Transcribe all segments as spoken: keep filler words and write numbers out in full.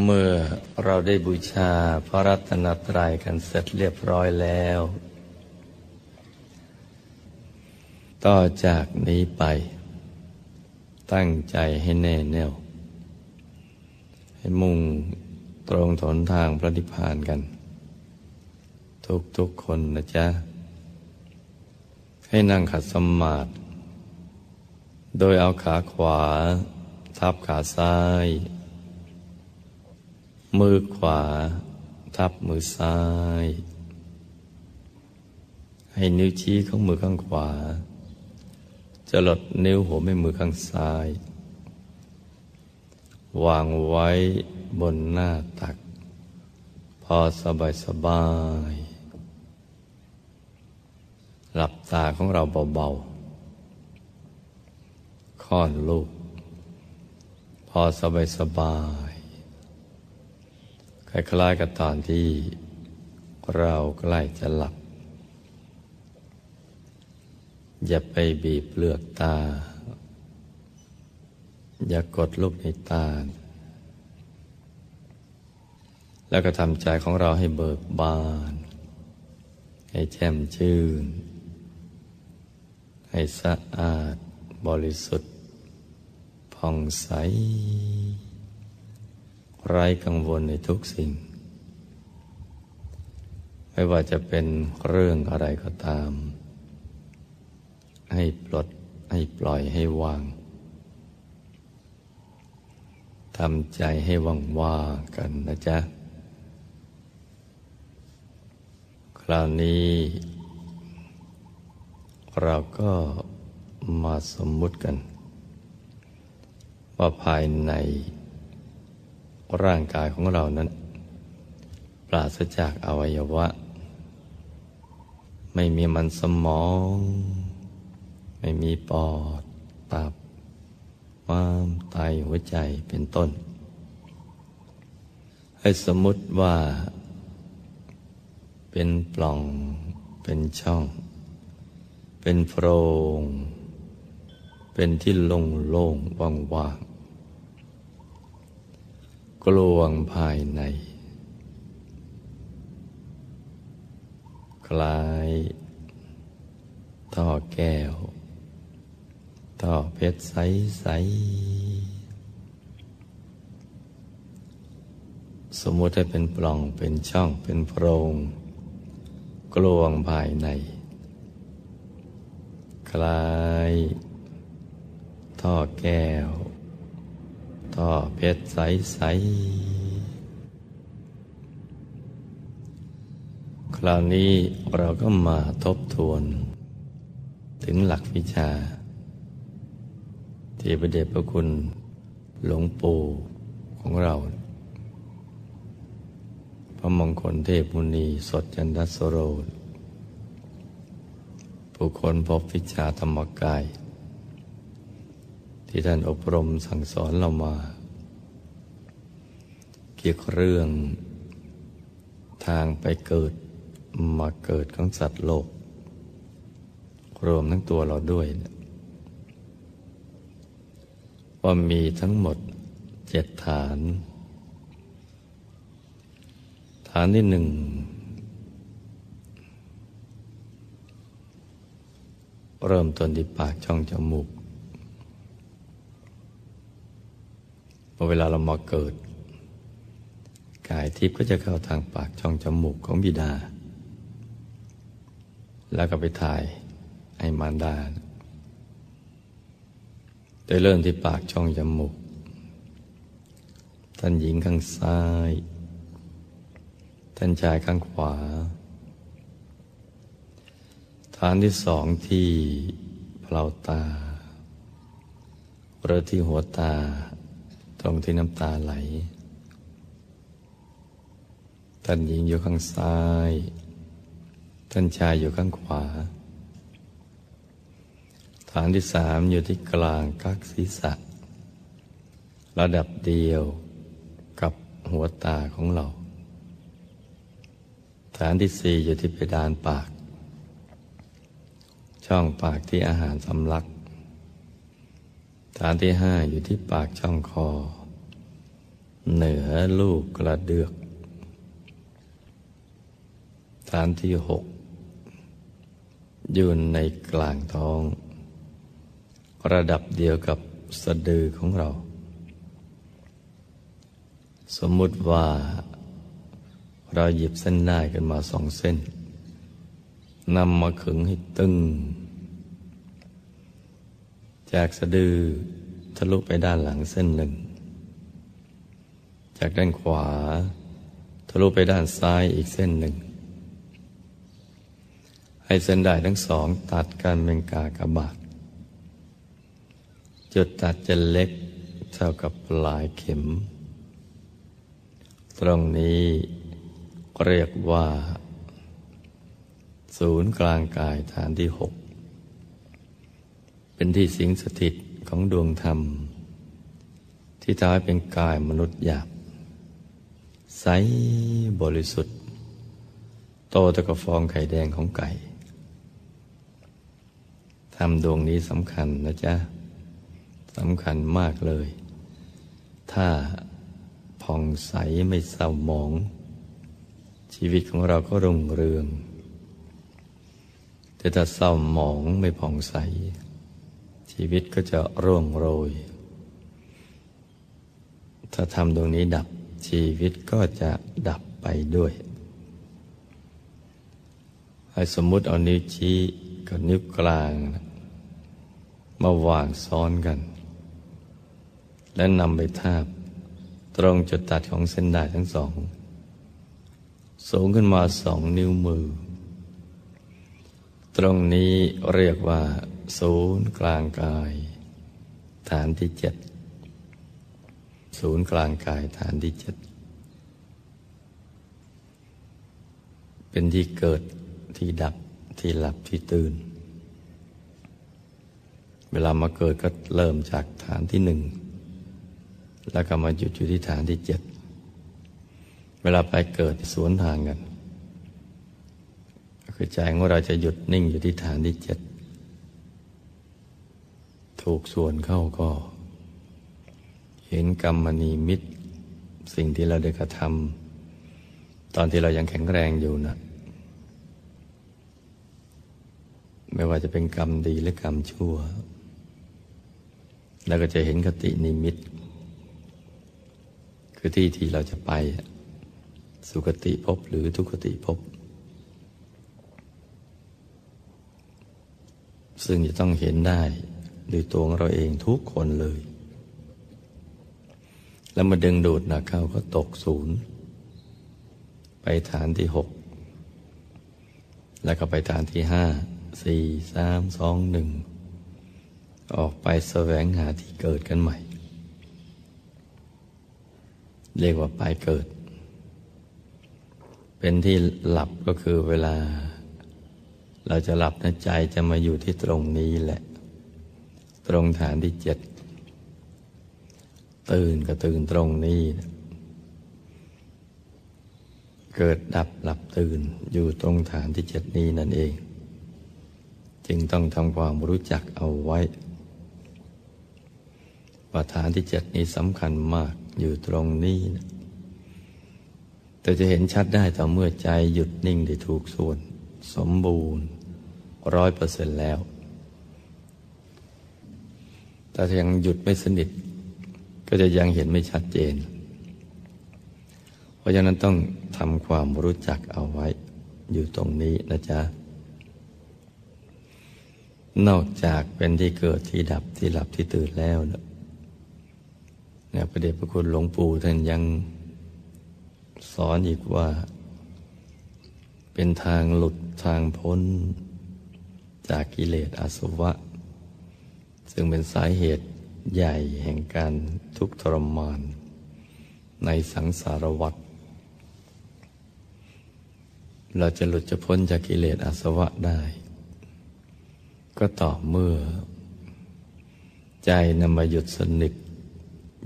เมื่อเราได้บูชาพระรัตนตรัยกันเสร็จเรียบร้อยแล้วต่อจากนี้ไปตั้งใจให้แน่แน่วให้มุ่งตรงถนทางพระนิพพานกันทุกๆคนนะจ๊ะให้นั่งขัดสมาธิโดยเอาขาขวาทับขาซ้ายมือขวาทับมือซ้ายให้นิ้วชี้ของมือข้างขวาจรดนิ้วหัวแม่มือข้างซ้ายวางไว้บนหน้าตักพอสบายสบายหลับตาของเราเบาๆค่อนลูกพอสบายสบายคล้ายๆกับตอนที่เราใกล้จะหลับอย่าไปบีบเปลือกตาอย่ากดลูกในตาแล้วก็ทำใจของเราให้เบิกบานให้แจ่มชื่นให้สะอาดบริสุทธิ์ผ่องใสไร้กังวลในทุกสิ่งไม่ว่าจะเป็นเรื่องอะไรก็ตามให้ปลดให้ปล่อยให้วางทำใจให้ว่างๆกันนะจ๊ะคราวนี้เราก็มาสมมุติกันว่าภายในร่างกายของเรานั้นปราศจากอวัยวะไม่มีมันสมองไม่มีปอดตับม้ามไตหัวใจเป็นต้นให้สมมุติว่าเป็นปล่องเป็นช่องเป็นโพรงเป็นที่โล่งๆว่างๆกลวงภายในคล้ายท่อแก้วท่อเพชรใสๆสมมุติให้เป็นปล่องเป็นช่องเป็นโพรงกลวงภายในคล้ายท่อแก้วท่อเพชรใสๆคราวนี้เราก็มาทบทวนถึงหลักวิชาที่พระเดชพระคุณหลวงปู่ของเราพระมงคลเทพมุนีสดจันทสโรผู้คนพบวิชาธรรมกายที่ท่านอบรมสั่งสอนเรามาเกี่ยวกับเรื่องทางไปเกิดมาเกิดของสัตว์โลกรวมทั้งตัวเราด้วยว่ามีทั้งหมดเจ็ดฐานฐานที่หนึ่งเริ่มต้นที่ปากช่องจมูกเวลาเรามาเกิดกายทิพย์ก็จะเข้าทางปากช่องจมูกของบิดาแล้วก็ไปถ่ายไอมารดาโดยเริ่มที่ปากช่องจมูกท่านหญิงข้างซ้ายท่านชายข้างขวาฐานที่สองที่เปล่าตาหรือที่หัวตาตรงที่น้ำตาไหลท่านหญิงอยู่ข้างซ้ายท่านชายอยู่ข้างขวาฐานที่สามอยู่ที่กลางกักศีรษะระดับเดียวกับหัวตาของเราฐานที่สี่อยู่ที่เพดานปากช่องปากที่อาหารสำลักฐานที่ห้าอยู่ที่ปากช่องคอ เหนือลูกกระเดือกฐานที่หกยืนในกลางท้องระดับเดียวกับสะดือของเราสมมุติว่าเราหยิบเส้นได้กันมาสองเส้นนำมาขึงให้ตึงจากสะดือทะลุไปด้านหลังเส้นหนึ่งจากด้านขวาทะลุไปด้านซ้ายอีกเส้นหนึ่งให้เส้นได้ทั้งสองตัดกันเป็นกากบาทจุดตัดจะเล็กเท่ากับปลายเข็มตรงนี้เรียกว่าศูนย์กลางกายฐานที่หกเป็นที่สิงสถิตของดวงธรรมที่ทำให้เป็นกายมนุษย์หยาบใสบริสุทธิ์โตเท่ากับฟองไข่แดงของไก่ธรรมดวงนี้สำคัญนะจ๊ะสำคัญมากเลยถ้าผ่องใสไม่เศร้าหมองชีวิตของเราก็รุ่งเรืองแต่ถ้าเศร้าหมองไม่ผ่องใสชีวิตก็จะร่วงโรยถ้าธรรมดวงนี้ดับชีวิตก็จะดับไปด้วยให้สมมุติเอานิ้วชี้กับนิ้วกลางมาวางซ้อนกันและนำไปทาบตรงจุดตัดของเส้นด้ายทั้งสองสูงขึ้นมาสองนิ้วมือตรงนี้เรียกว่าศูนย์กลางกายฐานที่เจ็ดศูนย์กลางกายฐานที่เจ็ดเป็นที่เกิดที่ดับที่หลับที่ตื่นเวลามาเกิดก็เริ่มจากฐานที่หนึ่งแล้วก็มาหยุดอยู่ที่ฐานที่เจ็ดเวลาไปเกิดสวนทางกันคือใจของเราจะหยุดนิ่งอยู่ที่ฐานที่เจ็ดถูกส่วนเข้าก็เห็นกรรมนิมิตสิ่งที่เราได้กระทำตอนที่เรายังแข็งแรงอยู่นะไม่ว่าจะเป็นกรรมดีหรือกรรมชั่วแล้วก็จะเห็นคตินิมิตคือที่ที่เราจะไปสุคติภพหรือทุกขติภพซึ่งจะต้องเห็นได้โดยตัวเราเองทุกคนเลยแล้วมาดึงดูดหนักเข้าก็ตกศูนย์ไปฐานที่หกแล้วก็ไปฐานที่ห้าสี่สามสองหนึ่งออกไปแสวงหาที่เกิดกันใหม่เรียกว่าไปเกิดเป็นที่หลับก็คือเวลาเราจะหลับนะใจจะมาอยู่ที่ตรงนี้แหละตรงฐานที่เจ็ดตื่นก็ตื่นตรงนี้เกิดดับหลับตื่นอยู่ตรงฐานที่เจ็ดนี้นั่นเองจึงต้องทำความรู้จักเอาไว้ว่าฐานที่เจ็ดนี้สำคัญมากอยู่ตรงนี้นะแต่จะเห็นชัดได้ต่อเมื่อใจหยุดนิ่งได้ถูกส่วนสมบูรณ์ร้อยเปอร์เซ็นต์แล้วแต่ยังหยุดไม่สนิทก็จะยังเห็นไม่ชัดเจนเพราะฉะนั้นต้องทำความรู้จักเอาไว้อยู่ตรงนี้นะจ๊ะนอกจากเป็นที่เกิดที่ดับที่หลับที่ตื่นแล้วนะเนี่ยพระเดชพระคุณหลวงปู่ท่านยังสอนอีกว่าเป็นทางหลุดทางพ้นจากกิเลสอาสวะซึ่งเป็นสาเหตุใหญ่แห่งการทุกข์ทรมานในสังสารวัฏเราจะหลุดจะพ้นจากกิเลสอาสวะได้ก็ต่อเมื่อใจนำมาหยุดสนิท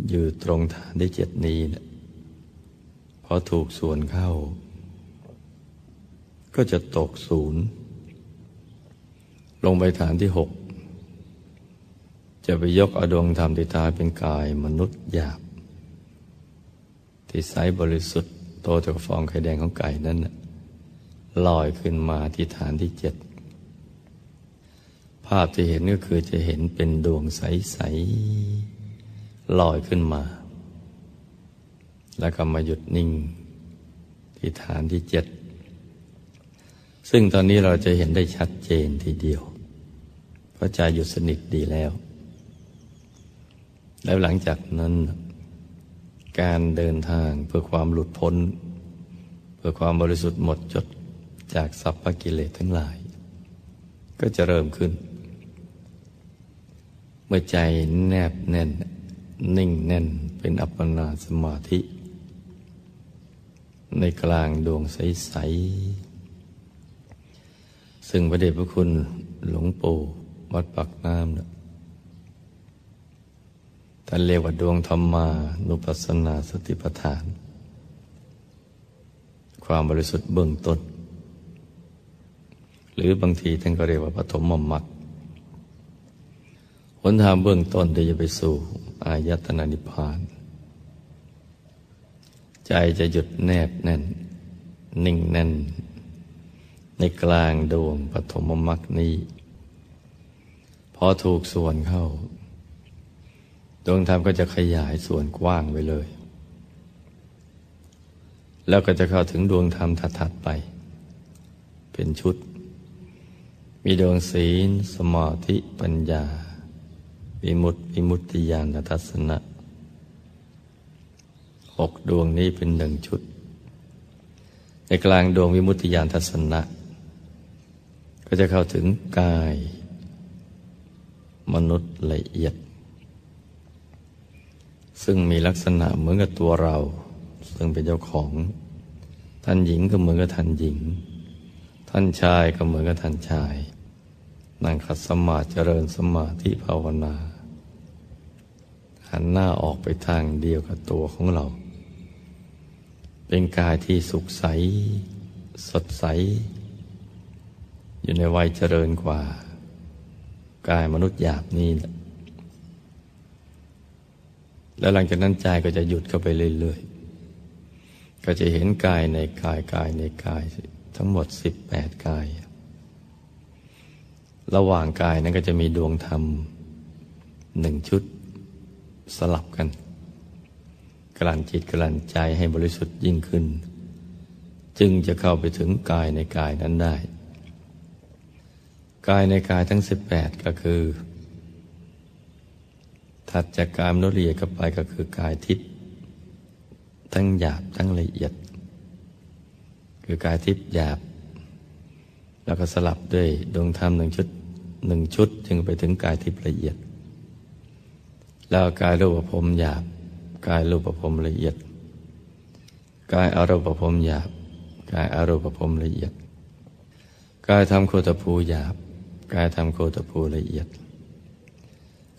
อยู่ตรงฐานที่เจ็ดนี้นะพอถูกส่วนเข้าก็จะตกศูนย์ลงไปฐานที่หกจะไปยกเอาดวงธรรมที่ตายเป็นกายมนุษย์หยาบ ที่ใสบริสุทธิ์โตจากฟองไข่แดงของไก่นั้นลอยขึ้นมาที่ฐานที่เจ็ดภาพที่เห็นก็คือจะเห็นเป็นดวงใสๆลอยขึ้นมาแล้วก็มาหยุดนิ่งที่ฐานที่เจ็ดซึ่งตอนนี้เราจะเห็นได้ชัดเจนทีเดียวเพราะใจหยุดสนิทดีแล้วแล้วหลังจากนั้นการเดินทางเพื่อความหลุดพ้นเพื่อความบริสุทธิ์หมดจดจากสัพพกิเลสทั้งหลายก็จะเริ่มขึ้นเมื่อใจแนบแน่นนิ่งแน่นเป็นอัปปนาสมาธิในกลางดวงใสๆซึ่งพระเดชพระคุณหลวงปู่วัดปากน้ำนะท่านเรียกว่าดวงธรรมานุปัสสนาสติปัฏฐานความบริสุทธิ์เบื้องต้นหรือบางทีท่านก็เรียกว่าปฐมมรรคหนทางเบื้องต้นที่จะไปสู่อายตนะนิพพานใจจะหยุดแนบแน่นนิ่งแน่นในกลางดวงปฐมมรรคนี้พอถูกส่วนเข้าดวงธรรมก็จะขยายส่วนกว้างไปเลยแล้วก็จะเข้าถึงดวงธรรมถัดๆไปเป็นชุดมีดวงศีลสมาธิปัญญาวิมุตติวิมุตติญาณทัสสนะหกดวงนี้เป็นหนึ่งชุดในกลางดวงวิมุตติญาณทัสสนะก็จะเข้าถึงกายมนุษย์ละเอียดซึ่งมีลักษณะเหมือนกับตัวเราซึ่งเป็นเจ้าของท่านหญิงก็เหมือนกับท่านหญิงท่านชายก็เหมือนกับท่านชายนั่งขัดสมาธิเจริญสมาธิภาวนาหันหน้าออกไปทางเดียวกับตัวของเราเป็นกายที่สุขใสสดใสอยู่ในวัยเจริญกว่ากายมนุษย์หยาบนี่แล้วหลังจากนั้นใจก็จะหยุดเข้าไปเรื่อยๆก็จะเห็นกายในกายกายในกายทั้งหมดสิบแปดกายระหว่างกายนั้นก็จะมีดวงธรรมหนึ่งชุดสลับกันกลั่นจิตกลั่นใจให้บริสุทธิ์ยิ่งขึ้นจึงจะเข้าไปถึงกายในกายนั้นได้กายในกายทั้งสิบแปดก็คือถัดจากกายมนุษย์ละเอียดเข้าไปก็คือกายทิพย์ทั้งหยาบทั้งละเอียดคือกายทิพย์หยาบแล้วก็สลับด้วยดวงธรรมหนึ่งชุดหนึ่งชุดจึงไปถึงกายทิพย์ละเอียดแล้วกายรูปภพหยาบกายรูปภพละเอียดกายอรูปภพหยาบกายอรูปภพละเอียดกายธรรมโคตภูหยาบกายธรรมโคตภูละเอียด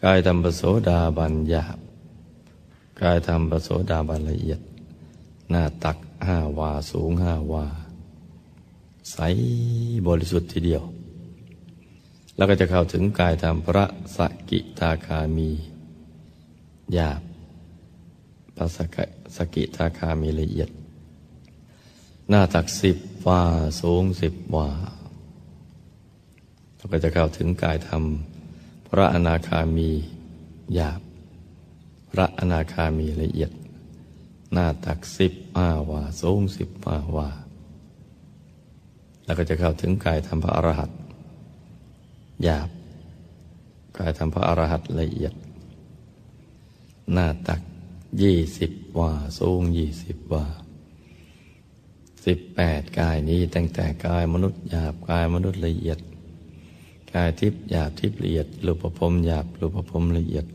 กายธรรมปโสดาบันหยาบกายธรรมปโสดาบันละเอียดหน้าตักห้าวาสูงห้าวาใสบริสุทธิ์ทีเดียวแล้วก็จะเข้าถึงกายธรรมพระสกิทาคามีหยาบพระสกิทาคามีละเอียดหน้าตักสิบวาสูงสิบวาแล้วก็จะเข้าถึงกายธรรมพระอนาคามีหยาบพระอนาคามีละเอียดหน้าตักสิบห้าวาสูงสิบห้าวาแล้วก็จะเข้าถึงกายธรรมพระอรหัตหยาบกายธรรมพระอรหัตละเอียดหน้าตักยี่สิบวาสูงยี่สิบวาสิบแปดกายนี้ตั้งแต่กายมนุษย์หยาบกายมนุษย์ละเอียดกายทิพย์หยาบทิพย์ละเอียดรูปภพหยาบรูปภพละเอียด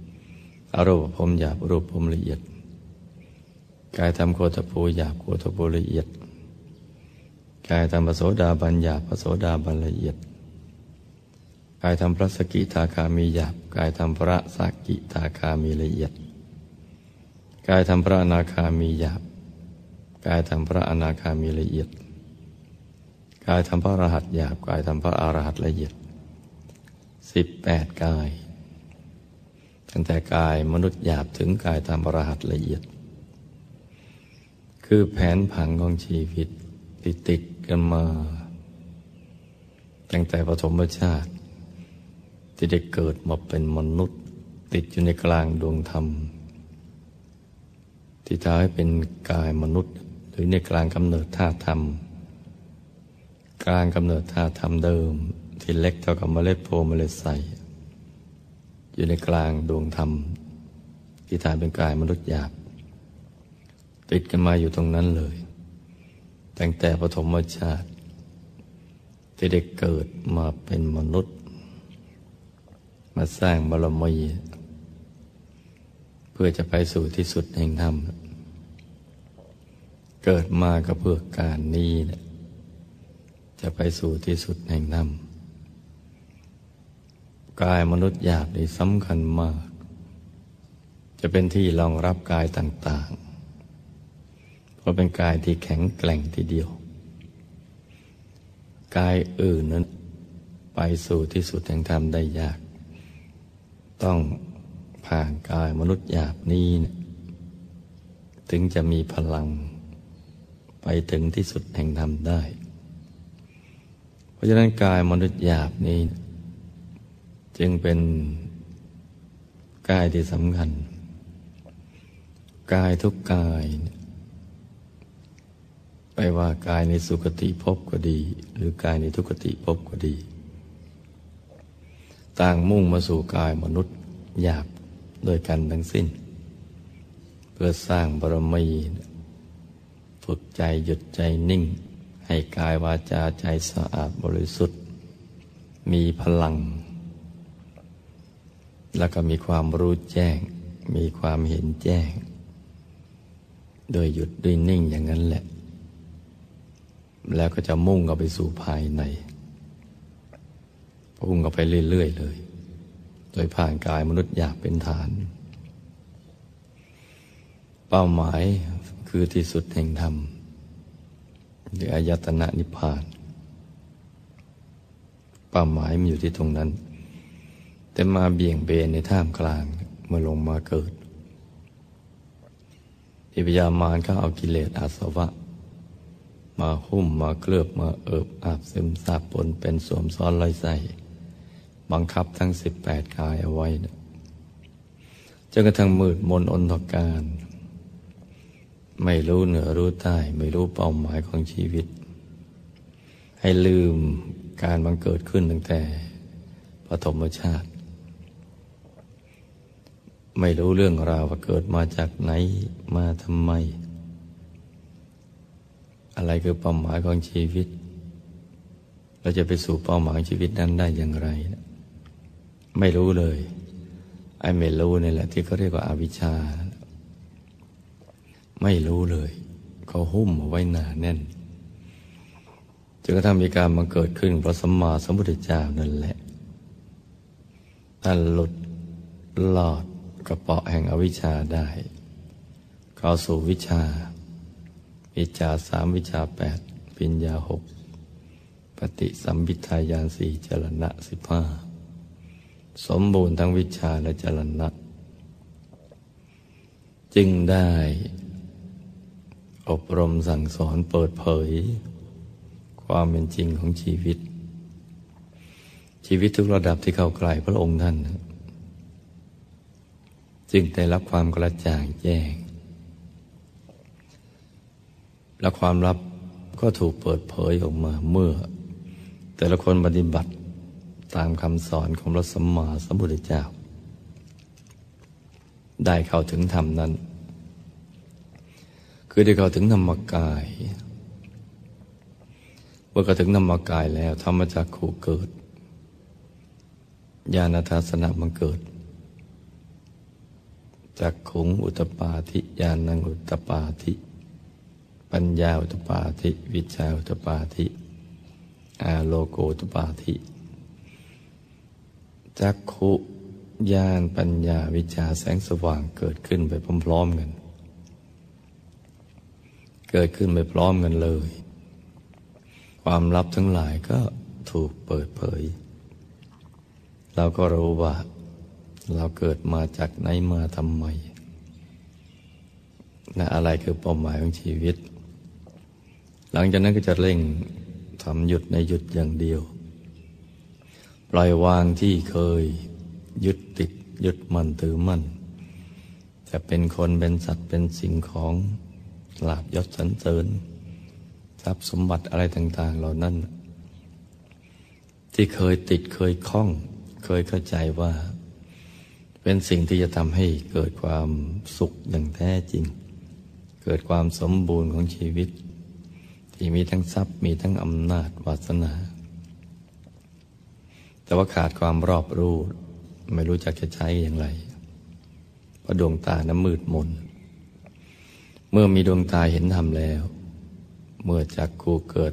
อรูปภพหยาบอรูปภพละเอียดกายธรรมโคตภูหยาบโคตภูละเอียดกายธรรมปโสดาบันหยาบปโสดาบันละเอียดกายธรรมพระสกิทาคามีหยาบกายธรรมพระสกิทาคามีละเอียดกายธรรมพระอนาคามีหยาบกายธรรมพระอนาคามีละเอียดกายธรรมพระอรหัตหยาบกายธรรมพระอรหัตละเอียดสิบแปดกายตั้งแต่กายมนุษย์หยาบถึงกายธรรมอรหัตละเอียด คือแผนผังของชีวิตที่ติดกันมาตั้งแต่ปฐมชาติที่ได้เกิดมาเป็นมนุษย์ติดอยู่ในกลางดวงธรรมที่ทำให้เป็นกายมนุษย์หรือในกลางกำเนิดธาตุธรรมกลางกำเนิดธาตุธรรมเดิมที่เล็กเท่ากับเมล็ดโพเมล็ดใสอยู่ในกลางดวงธรรมที่ฐานเป็นกายมนุษย์หยาบติดกันมาอยู่ตรงนั้นเลยตั้งแต่ปฐมชาติที่ได้เกิดมาเป็นมนุษย์มาสร้างบารมีเพื่อจะไปสู่ที่สุดแห่งธรรมเกิดมาก็เพื่อการนี้แหละจะไปสู่ที่สุดแห่งธรรมกายมนุษย์หยาบนี่สำคัญมากจะเป็นที่รองรับกายต่างๆเพราะเป็นกายที่แข็งแกร่งทีเดียวกายอื่นนั้นไปสู่ที่สุดแห่งธรรมได้ยากต้องผ่านกายมนุษย์หยาบนี้นะถึงจะมีพลังไปถึงที่สุดแห่งธรรมได้เพราะฉะนั้นกายมนุษย์หยาบนี้นะจึงเป็นกายที่สำคัญกายทุกกายไม่ว่ากายในสุคติภพก็ดีหรือกายในทุกขติภพก็ดีต่างมุ่งมาสู่กายมนุษย์หยาบโดยกันทั้งสิ้นเพื่อสร้างบารมีฝึกใจหยุดใจนิ่งให้กายวาจาใจสะอาดบริสุทธิ์มีพลังแล้วก็มีความรู้แจ้งมีความเห็นแจ้งโดยหยุดด้วยนิ่งอย่างนั้นแหละแล้วก็จะมุ่งเข้าไปสู่ภายในพุ่งเข้าไปเรื่อยๆเลยโดยผ่านกายมนุษย์หยาบเป็นฐานเป้าหมายคือที่สุดแห่งธรรมหรืออายตนะนิพพานเป้าหมายมันอยู่ที่ตรงนั้นแต่มาเบี่ยงเบนในท่ามกลางเมื่อลงมาเกิดอิปยามานก็เอากิเลสอาสวะมาหุ้มมาเคลือบมาเอิบอาบซึมซาบปนเป็นสวมซ้อนลอยใส่บังคับทั้งสิบแปดกายเอาไว้จนกระทั่งมืดมนอนทการไม่รู้เหนือรู้ใต้ไม่รู้เป้าหมายของชีวิตให้ลืมการบังเกิดขึ้นตั้งแต่ปฐมชาติไม่รู้เรื่องราวว่าเกิดมาจากไหนมาทำไมอะไรคือเป้าหมายของชีวิตเราจะไปสู่เป้าหมายชีวิตนั้นได้อย่างไรไม่รู้เลยไอ้ไม่รู้นี่แหละที่เขาเรียกว่าอวิชชาไม่รู้เลยเขาหุ้มเอาไว้หนาแน่นจนกระทั่งมีการมาเกิดขึ้นพระสัมมาสัมพุทธเจ้านั่นแหละท่านหลุดหลอดกระเปาะแห่งอวิชชาได้เข้าสู่วิชาวิชาสามวิชาแปดปัญญาหกปฏิสัมภิทาญาณสี่จรณะสิบห้าสมบูรณ์ทั้งวิชาและจรณะจึงได้อบรมสั่งสอนเปิดเผยความเป็นจริงของชีวิตชีวิตทุกระดับที่เข้าใกล้พระองค์ท่านจึงได้รับความกระจ่างแจ้งและความลับก็ถูกเปิดเผยออกมาเมื่อแต่ละคนปฏิบัติตามคำสอนของพระสัมมาสัมพุทธเจ้าได้เข้าถึงธรรมนั้นคือได้เข้าถึงธรรมกายเมื่อเข้าถึงธรรมกายแล้วธรรมจักขุเกิดญาณทัสสนะบังเกิดจักขุงอุตตปาธิญาณังอุตตปาธิปัญญาอุตตปาธิวิชชาอุตตปาธิอาโลโกอุตตปาธิจักขุญาณปัญญาวิชชาแสงสว่างเกิดขึ้นไปพร้อมๆกันเกิดขึ้นไปพร้อมกันเลยความลับทั้งหลายก็ถูกเปิดเผยเราก็รู้ว่าเราเกิดมาจากไหนมาทำไม นะอะไรคือเป้าหมายของชีวิตหลังจากนั้นก็จะเร่งทำหยุดในหยุดอย่างเดียวปล่อยวางที่เคยยึดติดยึดมั่นถือมั่นจะเป็นคนเป็นสัตว์เป็นสิ่งของลาภยศสรรเสริญทรัพย์สมบัติอะไรต่างๆเหล่านั้นที่เคยติดเคยคล้องเคยเข้าใจว่าเป็นสิ่งที่จะทำให้เกิดความสุขอย่างแท้จริงเกิดความสมบูรณ์ของชีวิตที่มีทั้งทรัพย์มีทั้งอำนาจวาสนาแต่ว่าขาดความรอบรู้ไม่รู้จักจะใช้อย่างไรเพราะดวงตานั้นมืดมนเมื่อมีดวงตาเห็นธรรมแล้วเมื่อจักขุเกิด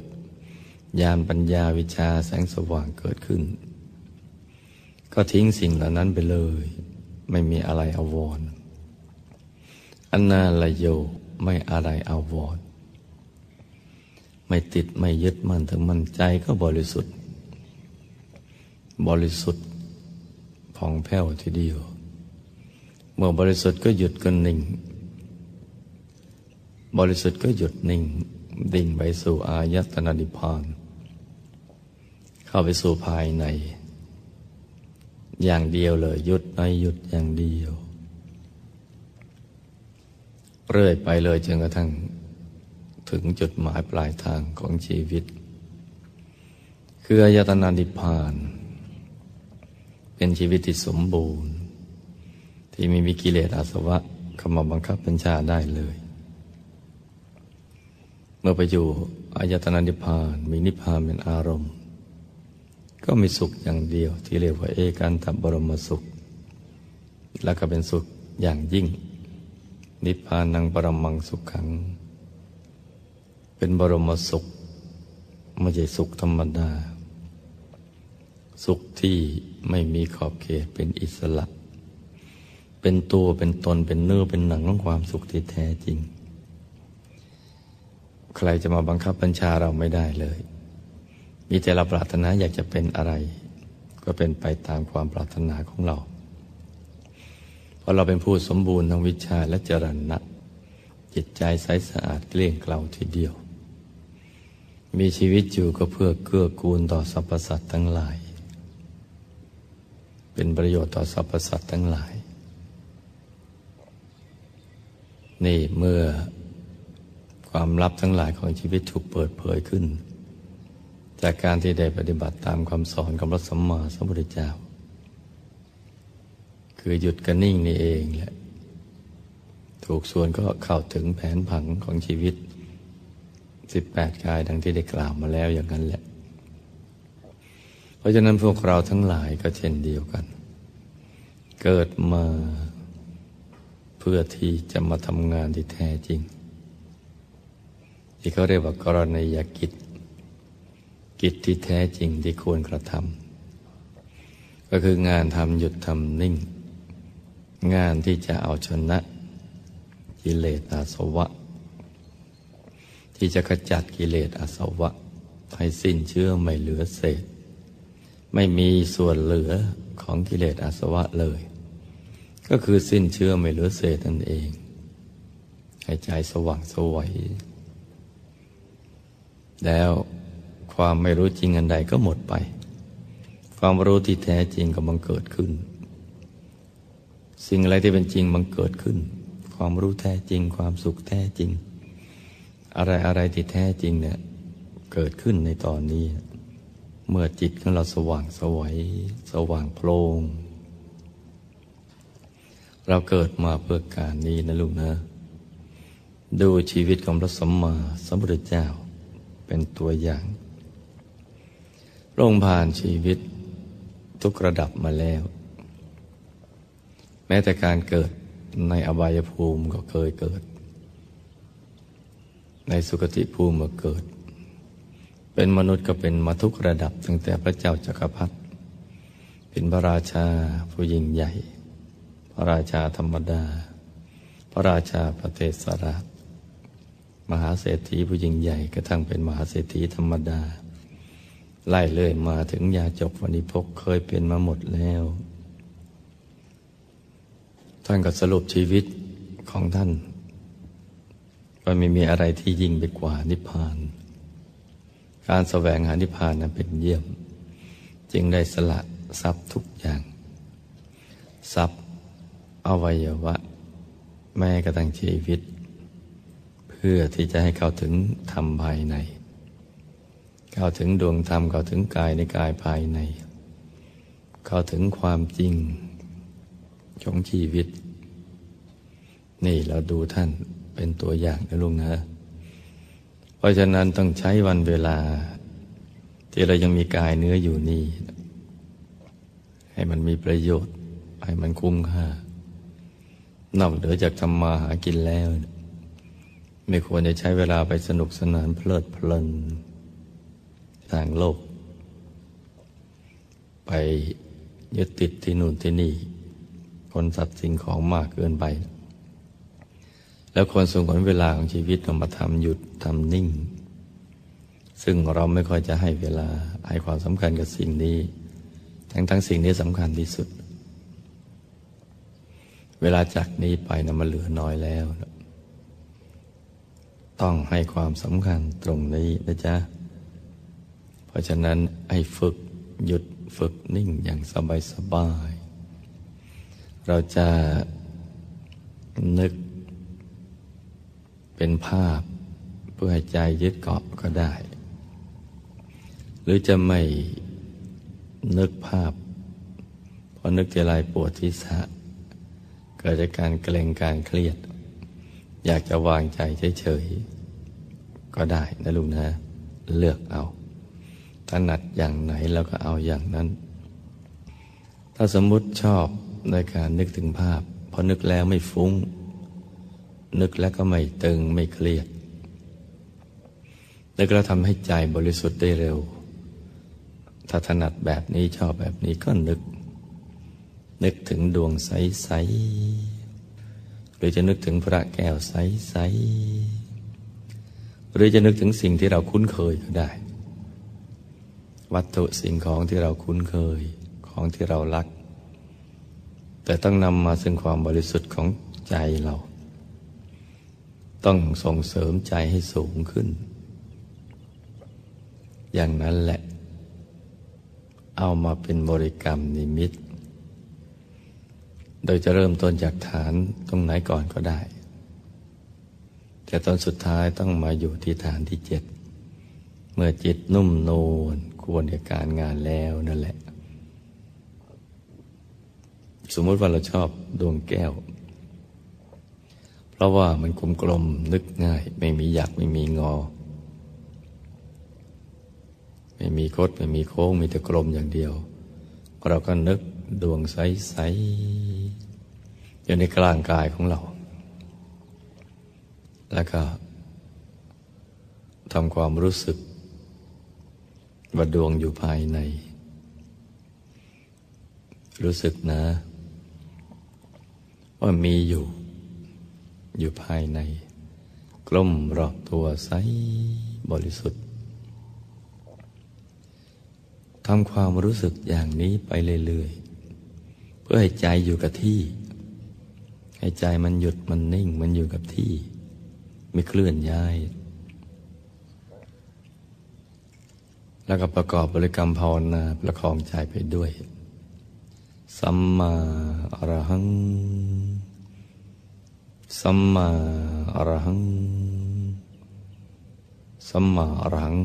ญาณปัญญาวิชาแสงสว่างเกิดขึ้นก็ทิ้งสิ่งเหล่านั้นไปเลยไม่มีอะไรอาวรณ์อนาลโยไม่อะไรอาวรณ์ไม่ติดไม่ยึดมั่นถึงมั่นใจก็บริสุทธิ์บริสุทธิ์ผ่องแผ้วทีเดียวเมื่อบริสุทธิ์ก็หยุดก็นิ่งบริสุทธิ์ก็หยุดนิ่งดิ่งไปสู่อายตนะนิพพานเข้าไปสู่ภายในอย่างเดียวเลยหยุดในหยุดอย่างเดียวเรื่อยไปเลยจนกระทั่งถึงจุดหมายปลายทางของชีวิตคืออายตนะนิพพานเป็นชีวิตที่สมบูรณ์ที่ไม่มีกิเลสอาสวะเข้ามาบังคับบัญชาได้เลยเมื่อไปอยู่อายตนะนิพพานมีนิพพานเป็นอารมณ์ก็มีสุขอย่างเดียวที่เรียกว่าเอกันตบรมสุขและก็เป็นสุขอย่างยิ่งนิพพานังปรมังสุขขังเป็นบรมสุขไม่ใช่สุขธรรมดาสุขที่ไม่มีขอบเขตเป็นอิสระเป็นตัวเป็นตนเป็นเนื้อเป็นหนังของความสุขที่แท้จริงใครจะมาบังคับบัญชาเราไม่ได้เลยมีแต่เราปรารถนาอยากจะเป็นอะไรก็เป็นไปตามความปรารถนาของเราเพราะเราเป็นผู้สมบูรณ์ทั้งวิชาและจรณะจิตใจใสสะอาดเกลี้ยงเกลาทีเดียวมีชีวิตอยู่ก็เพื่อเกื้อกูลต่อสรรพสัตว์ทั้งหลายเป็นประโยชน์ต่อสรรพสัตว์ทั้งหลายนี่เมื่อความลับทั้งหลายของชีวิตถูกเปิดเผยขึ้นจากการที่ได้ปฏิบัติตามคำสอนของพระสัมมาสัมพุทธเจ้าคือหยุดกันนิ่งนี่เองแหละถูกส่วนก็เข้าถึงแผนผังของชีวิตสิบแปดกายดังที่ได้กล่าวมาแล้วอย่างนั้นแหละเพราะฉะนั้นพวกเราทั้งหลายก็เช่นเดียวกันเกิดมาเพื่อที่จะมาทำงานที่แท้จริงที่เขาเรียกว่ากรณียกิจกิจที่แท้จริงที่ควรกระทำก็คืองานทำหยุดทำนิ่งงานที่จะเอาชนะกิเลสอาสวะที่จะขจัดกิเลสอาสวะให้สิ้นเชื่อไม่เหลือเศษไม่มีส่วนเหลือของกิเลสอาสวะเลยก็คือสิ้นเชื่อไม่เหลือเศษนั่นเองให้ใจสว่างสวัยแล้วความไม่รู้จริงอันใดก็หมดไปความรู้ที่แท้จริงก็บังเกิดขึ้นสิ่งอะไรที่เป็นจริงบังเกิดขึ้นความรู้แท้จริงความสุขแท้จริงอะไรอะไรที่แท้จริงเนี่ยเกิดขึ้นในตอนนี้เมื่อจิตของเราสว่างสวยสว่างโพลงเราเกิดมาเพื่อการนี้นะลูกนะดูชีวิตของพระสัมมาสัมพุทธเจ้าเป็นตัวอย่างพระองค์ผ่านชีวิตทุกระดับมาแล้วแม้แต่การเกิดในอบายภูมิก็เคยเกิดในสุคติภูมิก็เกิดเป็นมนุษย์ก็เป็นมาทุกระดับตั้งแต่พระเจ้าจักรพรรดิเป็นพระราชาผู้ยิ่งใหญ่พระราชาธรรมดาพระราชาประเทศราชมหาเศรษฐีผู้ยิ่งใหญ่กระทั่งเป็นมหาเศรษฐีธรรมดาไล่เลยมาถึงยาจกวันิพกเคยเป็นมาหมดแล้วท่านก็สรุปชีวิตของท่าน ก็ไม่มีอะไรที่ยิ่งไปกว่านิพพานการแสวงหานิพพานนั้นเป็นเยี่ยมจึงได้สละทรัพย์ทุกอย่างทรัพย์อวัยวะแม้กระทั่งชีวิตเพื่อที่จะให้เข้าถึงธรรมภายในเข้าถึงดวงธรรมเข้าถึงกายในกายภายในเข้าถึงความจริงของชีวิตนี่เราดูท่านเป็นตัวอย่างนะลุงนะเพราะฉะนั้นต้องใช้วันเวลาที่เรายังมีกายเนื้ออยู่นี่ให้มันมีประโยชน์ให้มันคุ้มค่านอกเหนือจากทำมาหากินแล้วไม่ควรจะใช้เวลาไปสนุกสนานเพลิดเพลินทางโลกไปยึดติดที่นู่นที่นี่คนสัตว์สิ่งของมากเกินไปแล้วควรส่งผลเวลาของชีวิตเรามาทำหยุดทำนิ่งซึ่งเราไม่ค่อยจะให้เวลาให้ความสำคัญกับสิ่งนี้ทั้งทั้งสิ่งนี้สำคัญที่สุดเวลาจากนี้ไปนะมันเหลือน้อยแล้วต้องให้ความสำคัญตรงนี้นะจ๊ะเพราะฉะนั้นให้ฝึกหยุดฝึกนิ่งอย่างสบายสบายเราจะนึกเป็นภาพเพื่อให้ใจยึดเกาะก็ได้หรือจะไม่นึกภาพพอนึกทีไรปวดศีรษะเกิดจากการเกร็งการเครียดอยากจะวางใจเฉยๆก็ได้นะลุงนะเลือกเอาถนัดอย่างไหนเราก็เอาอย่างนั้นถ้าสมมุติชอบในการนึกถึงภาพพอนึกแล้วไม่ฟุ้งนึกแล้วก็ไม่ตึงไม่เครียดนึกแล้วทำให้ใจบริสุทธิ์ได้เร็วถ้าถนัดแบบนี้ชอบแบบนี้ก็นึกนึกถึงดวงใสๆหรือจะนึกถึงพระแก้วใสๆหรือจะนึกถึงสิ่งที่เราคุ้นเคยก็ได้วัตถุสิ่งของที่เราคุ้นเคยของที่เรารักแต่ต้องนำมาซึ่งความบริสุทธิ์ของใจเราต้องส่งเสริมใจให้สูงขึ้นอย่างนั้นแหละเอามาเป็นบริกรรมนิมิตโดยจะเริ่มต้นจากฐานตรงไหนก่อนก็ได้แต่ตอนสุดท้ายต้องมาอยู่ที่ฐานที่เจ็ดเมื่อจิตนุ่มนวลควรกับการงานแล้วนั่นแหละสมมติว่าเราชอบดวงแก้วเพราะว่ามันกลมๆนึกง่ายไม่มีหยักไม่มีงอไม่มีคดไม่มีโค้งมีแต่กลมอย่างเดียวเราก็นึกดวงใสๆอยู่ในกลางกายของเราแล้วก็ทำความรู้สึกว่าดวงอยู่ภายในรู้สึกนะว่ามีอยู่อยู่ภายในกลมรอบตัวใสบริสุทธิ์ทำความรู้สึกอย่างนี้ไปเรื่อยๆเพื่อให้ใจอยู่กับที่ให้ใจมันหยุดมันนิ่งมันอยู่กับที่ไม่เคลื่อนย้ายแล้วก็ประกอบบริกรรมภาวนาประคองใจไปด้วยสัมมาอรหังสัมมาอรหังสัมมาอรหัง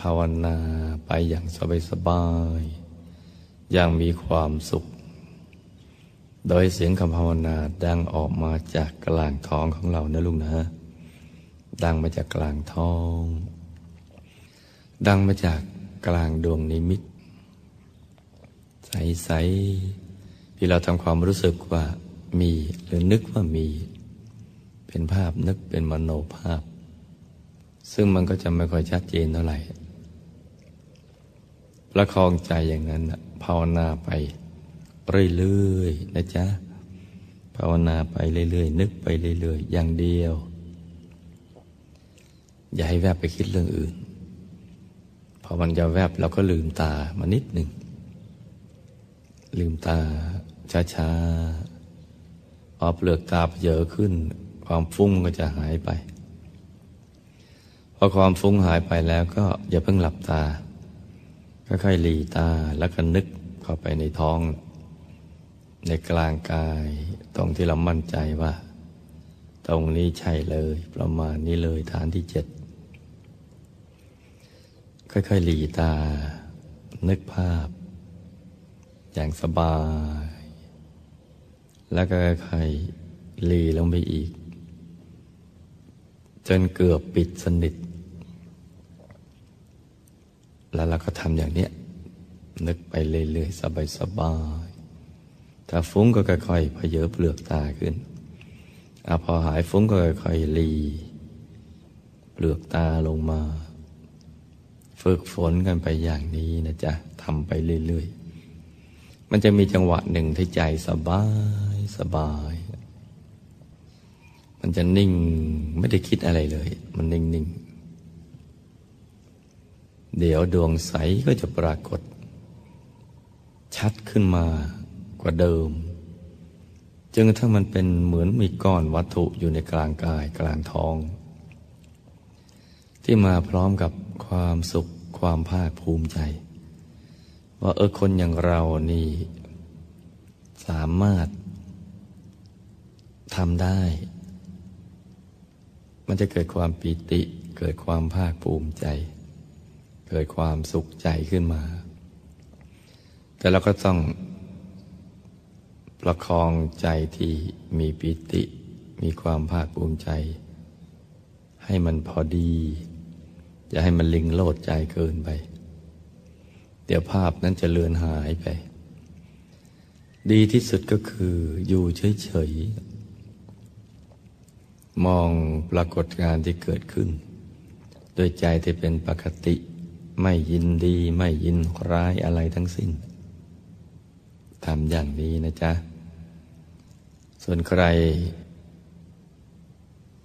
ภาวนาไปอย่างสบายสบายอย่างมีความสุขโดยเสียงคำภาวนาดังออกมาจากกลางท้องของเรานะลุงนะดังมาจากกลางท้องดังมาจากกลางดวงนิมิตใสๆที่เราทำความรู้สึกว่ามีหรือนึกว่ามีเป็นภาพนึกเป็นมโนภาพซึ่งมันก็จะไม่ค่อยชัดเจนเท่าไหร่ประคองใจอย่างนั้นภาวนาไปเรื่อยๆนะจ๊ะภาวนาไปเรื่อยๆนึกไปเรื่อยๆอย่างเดียวอย่าให้แวบไปคิดเรื่องอื่นพอมันจะแวบเราก็ลืมตามานิดหนึ่งลืมตาช้าๆเอาเปลือกตาเยอะขึ้นความฟุ้งก็จะหายไป อความฟุ้งหายไปแล้วก็อย่าเพิ่งหลับตาค่อยๆหลีตาแล้วก็นึกเข้าไปในท้องในกลางกายตรงที่เรามั่นใจว่าตรงนี้ใช่เลยประมาณนี้เลยฐานที่เจ็ดค่อยๆหลีตานึกภาพอย่างสบายแล้วก็ค่อยๆหลีลงไปอีกจนเกือบปิดสนิทแล้วเราก็ทำอย่างเนี้ยนึกไปเรื่อยๆสบายๆถ้าฟุ้งก็ค่อยๆเพเยอะเปลือกตาขึ้นอ่ะพอหายฟุ้งก็ค่อยๆลีเปลือกตาลงมาฝึกฝนกันไปอย่างนี้นะจ๊ะทำไปเรื่อยๆมันจะมีจังหวะหนึ่งที่ใจสบายสบายมันจะนิ่งไม่ได้คิดอะไรเลยมันนิ่งๆเดี๋ยวดวงใสก็จะปรากฏชัดขึ้นมากว่าเดิมจนกระทั่งมันเป็นเหมือนมีก้อนวัตถุอยู่ในกลางกายกลางท้องที่มาพร้อมกับความสุขความภาคภูมิใจว่าเออคนอย่างเรานี่สามารถทำได้มันจะเกิดความปิติเกิดความภาคภูมิใจเกิดความสุขใจขึ้นมาแต่เราก็ต้องประคองใจที่มีปิติมีความภาคภูมิใจให้มันพอดีอย่าให้มันลิงโลดใจเกินไปเดี๋ยวภาพนั้นจะเลือนหายไปดีที่สุดก็คืออยู่เฉยๆมองปรากฏการณ์ที่เกิดขึ้นโดยใจที่เป็นปกติไม่ยินดีไม่ยินร้ายอะไรทั้งสิ้นทำอย่างนี้นะจ๊ะส่วนใคร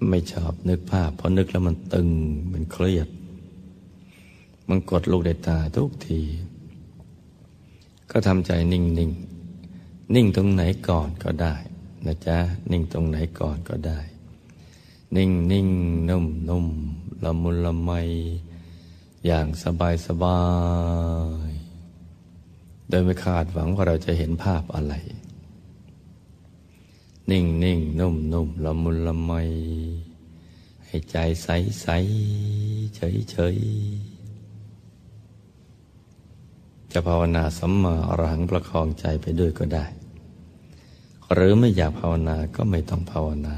ไม่ชอบนึกภาพเพราะนึกแล้วมันตึงมันเครียดมันกดลูกในตาทุกทีก็ทำใจนิ่งๆ นิ่ง, นิ่งตรงไหนก่อนก็ได้นะจ๊ะนิ่งตรงไหนก่อนก็ได้นิ่งนิ่งนุ่มนุ่มละมุนละไมอย่างสบายสบายโดยไม่คาดหวังว่าเราจะเห็นภาพอะไรนิ่งนิ่งนุ่มนุ่มละมุนละไมให้ใจใสใสเฉยเฉยจะภาวนาสัมมาอรหังประคองใจไปด้วยก็ได้หรือไม่อยากภาวนาก็ไม่ต้องภาวนา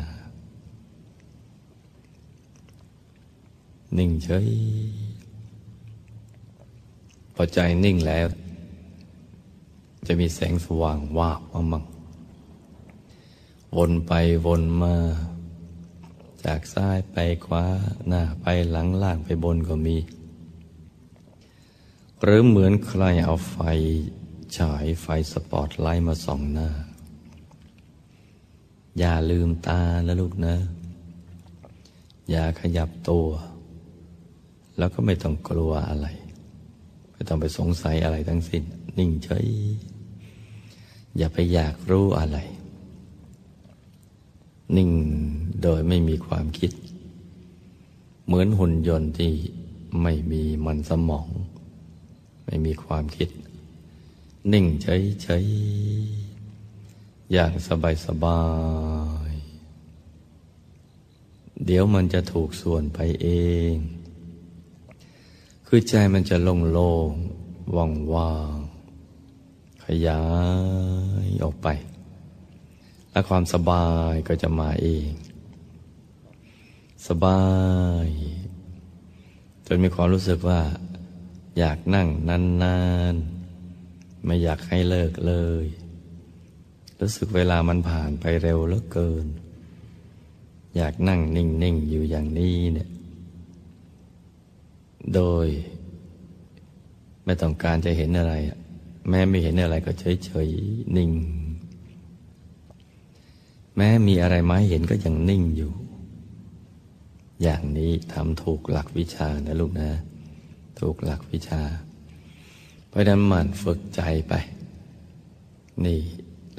นิ่งเฉยพอใจนิ่งแล้วจะมีแสงสว่างวาบมามั่งวนไปวนมาจากซ้ายไปขวาหน้าไปหลังล่างไปบนก็มีหรือเหมือนใครเอาไฟฉายไฟสปอตไลท์มาส่องหน้าอย่าลืมตานะลูกนะอย่าขยับตัวแล้วก็ไม่ต้องกลัวอะไรไม่ต้องไปสงสัยอะไรทั้งสิ้นนิ่งเฉยอย่าไปอยากรู้อะไรนิ่งโดยไม่มีความคิดเหมือนหุ่นยนต์ที่ไม่มีมันสมองไม่มีความคิดนิ่งเฉยเฉยอย่างสบายสบายเดี๋ยวมันจะถูกส่วนไปเองคือใจมันจะโล่งๆว่างๆขยายออกไปและความสบายก็จะมาเองสบายจนมีความรู้สึกว่าอยากนั่งนานๆไม่อยากให้เลิกเลยรู้สึกเวลามันผ่านไปเร็วเหลือเกินอยากนั่งนิ่งๆอยู่อย่างนี้เนี่ยโดยไม่ต้องการจะเห็นอะไรแม้ไม่เห็นอะไรก็เฉยๆนิ่งแม้มีอะไรมาให้เห็นก็ยังนิ่งอยู่อย่างนี้ทำถูกหลักวิชานะลูกนะถูกหลักวิชาเพราะนั้นหมั่นฝึกใจไปนี่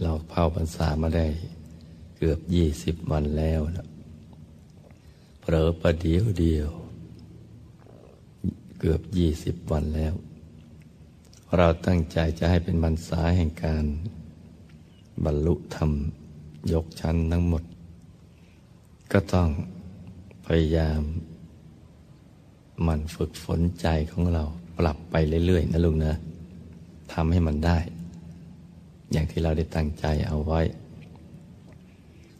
เราเข้าพรรษามาได้เกือบยี่สิบวันแล้วนะเผลอประเดี๋ยวเดียว เกือบยี่สิบวันแล้วเราตั้งใจจะให้เป็นบรรษาแห่งการบรรลุธรรมยกชั้นทั้งหมดก็ต้องพยายามหมั่นฝึกฝนใจของเราปรับไปเรื่อยๆนะลุงนะทำให้มันได้อย่างที่เราได้ตั้งใจเอาไว้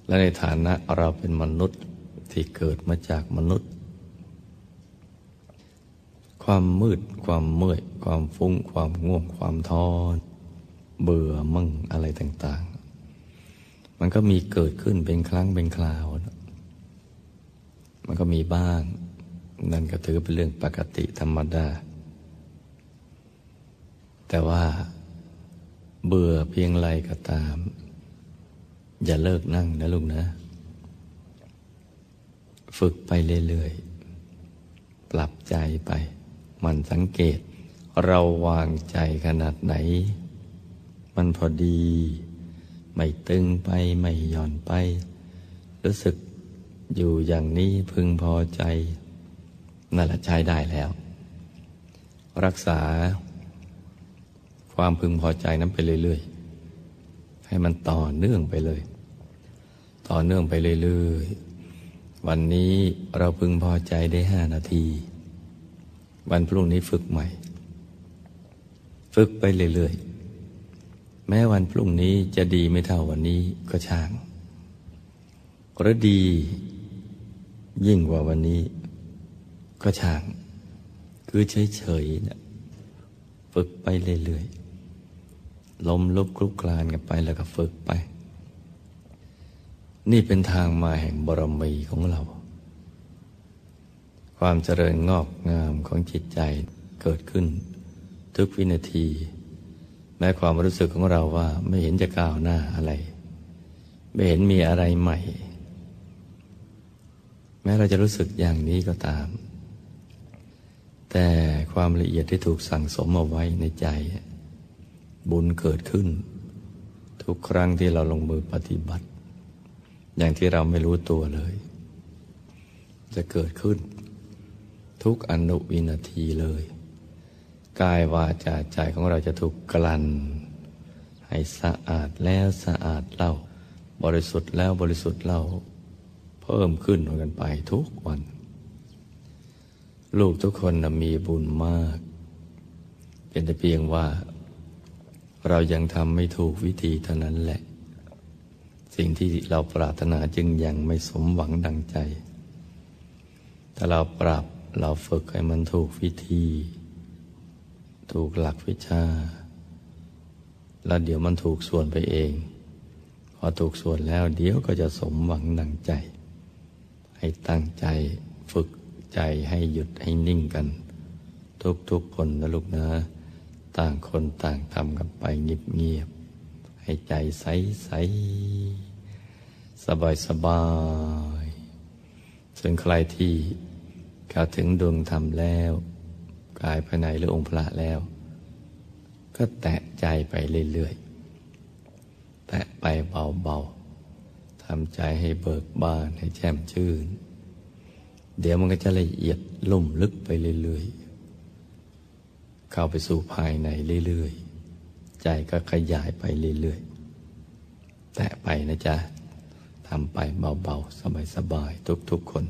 และในฐานะเราเป็นมนุษย์ที่เกิดมาจากมนุษย์ความมืดความเมื่อยความฟุ้งความง่วงความท้อเบื่อมึงอะไรต่างๆมันก็มีเกิดขึ้นเป็นครั้งเป็นคราวมันก็มีบ้างนั่นก็ถือเป็นเรื่องปกติธรรมดาแต่ว่าเบื่อเพียงไรก็ตามอย่าเลิกนั่งนะลุงนะฝึกไปเรื่อยๆปรับใจไปมันสังเกตเราวางใจขนาดไหนมันพอดีไม่ตึงไปไม่หย่อนไปรู้สึกอยู่อย่างนี้พึงพอใจนั่นแหละใช้ได้แล้วรักษาความพึงพอใจนั้นไปเรื่อยๆให้มันต่อเนื่องไปเลยต่อเนื่องไปเรื่อยๆวันนี้เราพึงพอใจได้ห้านาทีวันพรุ่งนี้ฝึกใหม่ฝึกไปเรื่อยๆแม้วันพรุ่งนี้จะดีไม่เท่าวันนี้ก็ช่างหรือดียิ่งกว่าวันนี้ก็ช่างคือเฉยๆนะฝึกไปเรื่อยๆล้มลุกคลุกคลานกันไปแล้วก็ฝึกไปนี่เป็นทางมาแห่งบารมีของเราความเจริญงอกงามของจิตใจเกิดขึ้นทุกวินาทีแม้ความรู้สึกของเราว่าไม่เห็นจะก้าวหน้าอะไรไม่เห็นมีอะไรใหม่แม้เราจะรู้สึกอย่างนี้ก็ตามแต่ความละเอียดที่ถูกสั่งสมเอาไว้ในใจบุญเกิดขึ้นทุกครั้งที่เราลงมือปฏิบัติอย่างที่เราไม่รู้ตัวเลยจะเกิดขึ้นทุกอนุวินาทีเลยกายวาจาใจของเราจะถูกกลั่นให้สะอาดแล้วสะอาดเล่าบริสุทธิ์แล้วบริสุทธิ์เล่าเพิ่มขึ้นกันไปทุกวันลูกทุกคนนะมีบุญมากเป็นแต่เพียงว่าเรายังทำไม่ถูกวิธีเท่านั้นแหละสิ่งที่เราปรารถนาจึงยังไม่สมหวังดังใจถ้าเราปรับเราฝึกให้มันถูกวิธีถูกหลักวิชาแล้วเดี๋ยวมันถูกส่วนไปเองพอถูกส่วนแล้วเดี๋ยวก็จะสมหวังดังใจให้ตั้งใจฝึกใจให้หยุดให้นิ่งกันทุกๆคนนะลูกนะต่างคนต่างทำกันไปเงียบๆให้ใจใสๆสบายๆส่วนใครที่เข้าถึงดวงธรรมแล้วกายภายในหรือองค์พระแล้วก็แตะใจไปเรื่อยๆแตะไปเบาๆทำใจให้เบิกบานให้แจ่มชื่นเดี๋ยวมันก็จะละเอียดลุ่มลึกไปเรื่อยๆเข้าไปสู่ภายในเรื่อยๆใจก็ขยายไปเรื่อยๆแตะไปนะจ๊ะทำไปเบาๆสบายๆทุกๆคน